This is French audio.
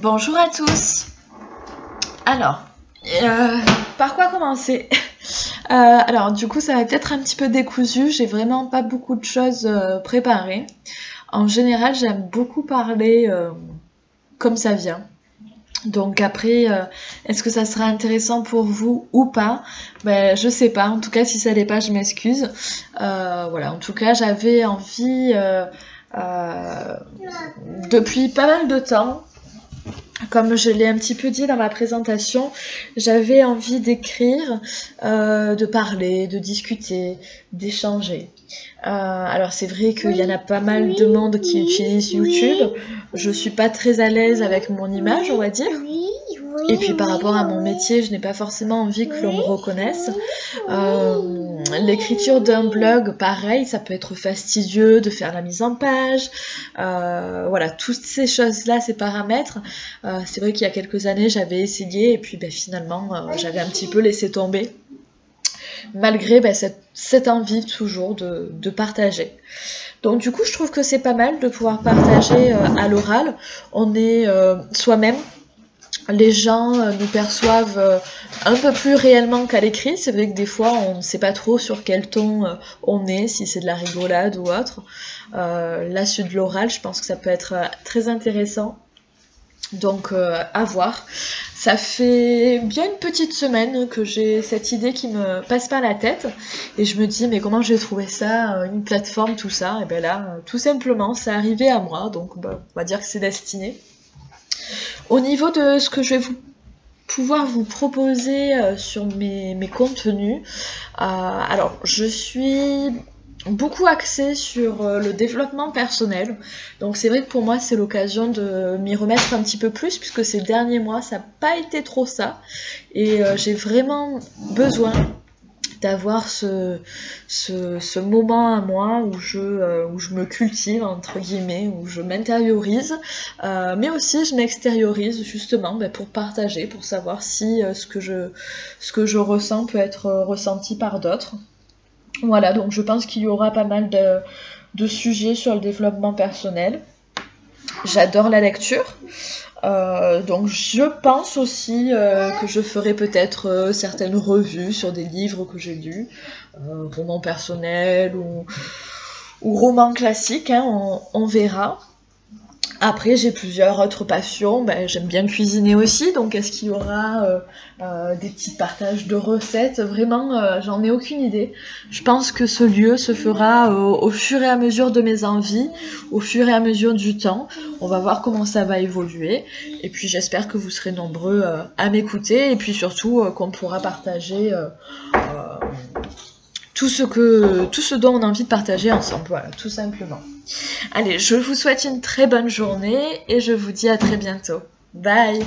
Bonjour à tous. Alors, par quoi commencer? Alors du coup ça va peut-être un petit peu décousu, j'ai vraiment pas beaucoup de choses préparées. En général j'aime beaucoup parler comme ça vient. Donc après, est-ce que ça sera intéressant pour vous ou pas? Ben, je sais pas, en tout cas si ça l'est pas je m'excuse. Voilà, en tout cas j'avais envie depuis pas mal de temps, comme je l'ai un petit peu dit dans ma présentation, j'avais envie d'écrire, de parler, de discuter, d'échanger. Alors c'est vrai qu'il y en a pas mal de monde qui utilise YouTube. Je suis pas très à l'aise avec mon image, on va dire. Et puis par rapport à mon métier, je n'ai pas forcément envie que l'on me reconnaisse. L'écriture d'un blog, pareil, ça peut être fastidieux de faire la mise en page. Voilà, toutes ces choses-là, ces paramètres. C'est vrai qu'il y a quelques années, j'avais essayé et puis ben, finalement, j'avais un petit peu laissé tomber. Malgré ben, cette envie toujours de partager. Donc du coup, je trouve que c'est pas mal de pouvoir partager à l'oral. On est soi-même. Les gens nous perçoivent un peu plus réellement qu'à l'écrit. C'est vrai que des fois, on ne sait pas trop sur quel ton on est, si c'est de la rigolade ou autre. Là, sur de l'oral, je pense que ça peut être très intéressant. Donc, à voir. Ça fait bien une petite semaine que j'ai cette idée qui me passe par la tête. Et je me dis, mais comment j'ai trouvé ça, une plateforme, tout ça? Et bien là, tout simplement, ça arrivait à moi. Donc, ben, on va dire que c'est destiné. Au niveau de ce que je vais pouvoir vous proposer sur mes contenus, alors je suis beaucoup axée sur le développement personnel, donc c'est vrai que pour moi c'est l'occasion de m'y remettre un petit peu plus puisque ces derniers mois ça n'a pas été trop ça et j'ai vraiment besoin d'avoir ce moment à moi où je me cultive, entre guillemets, où je m'intériorise, mais aussi je m'extériorise justement ben, pour partager, pour savoir si ce que je ressens peut être ressenti par d'autres. Voilà, donc je pense qu'il y aura pas mal de sujets sur le développement personnel. J'adore la lecture. Donc je pense aussi que je ferai peut-être certaines revues sur des livres que j'ai lus, romans personnels ou romans classiques, hein, on verra. Après j'ai plusieurs autres passions, ben, j'aime bien cuisiner aussi, donc est-ce qu'il y aura des petits partages de recettes? Vraiment j'en ai aucune idée. Je pense que ce lieu se fera au fur et à mesure de mes envies, au fur et à mesure du temps. On va voir comment ça va évoluer et puis j'espère que vous serez nombreux à m'écouter et puis surtout qu'on pourra partager tout ce dont on a envie de partager ensemble, voilà, tout simplement. Allez, je vous souhaite une très bonne journée et je vous dis à très bientôt. Bye!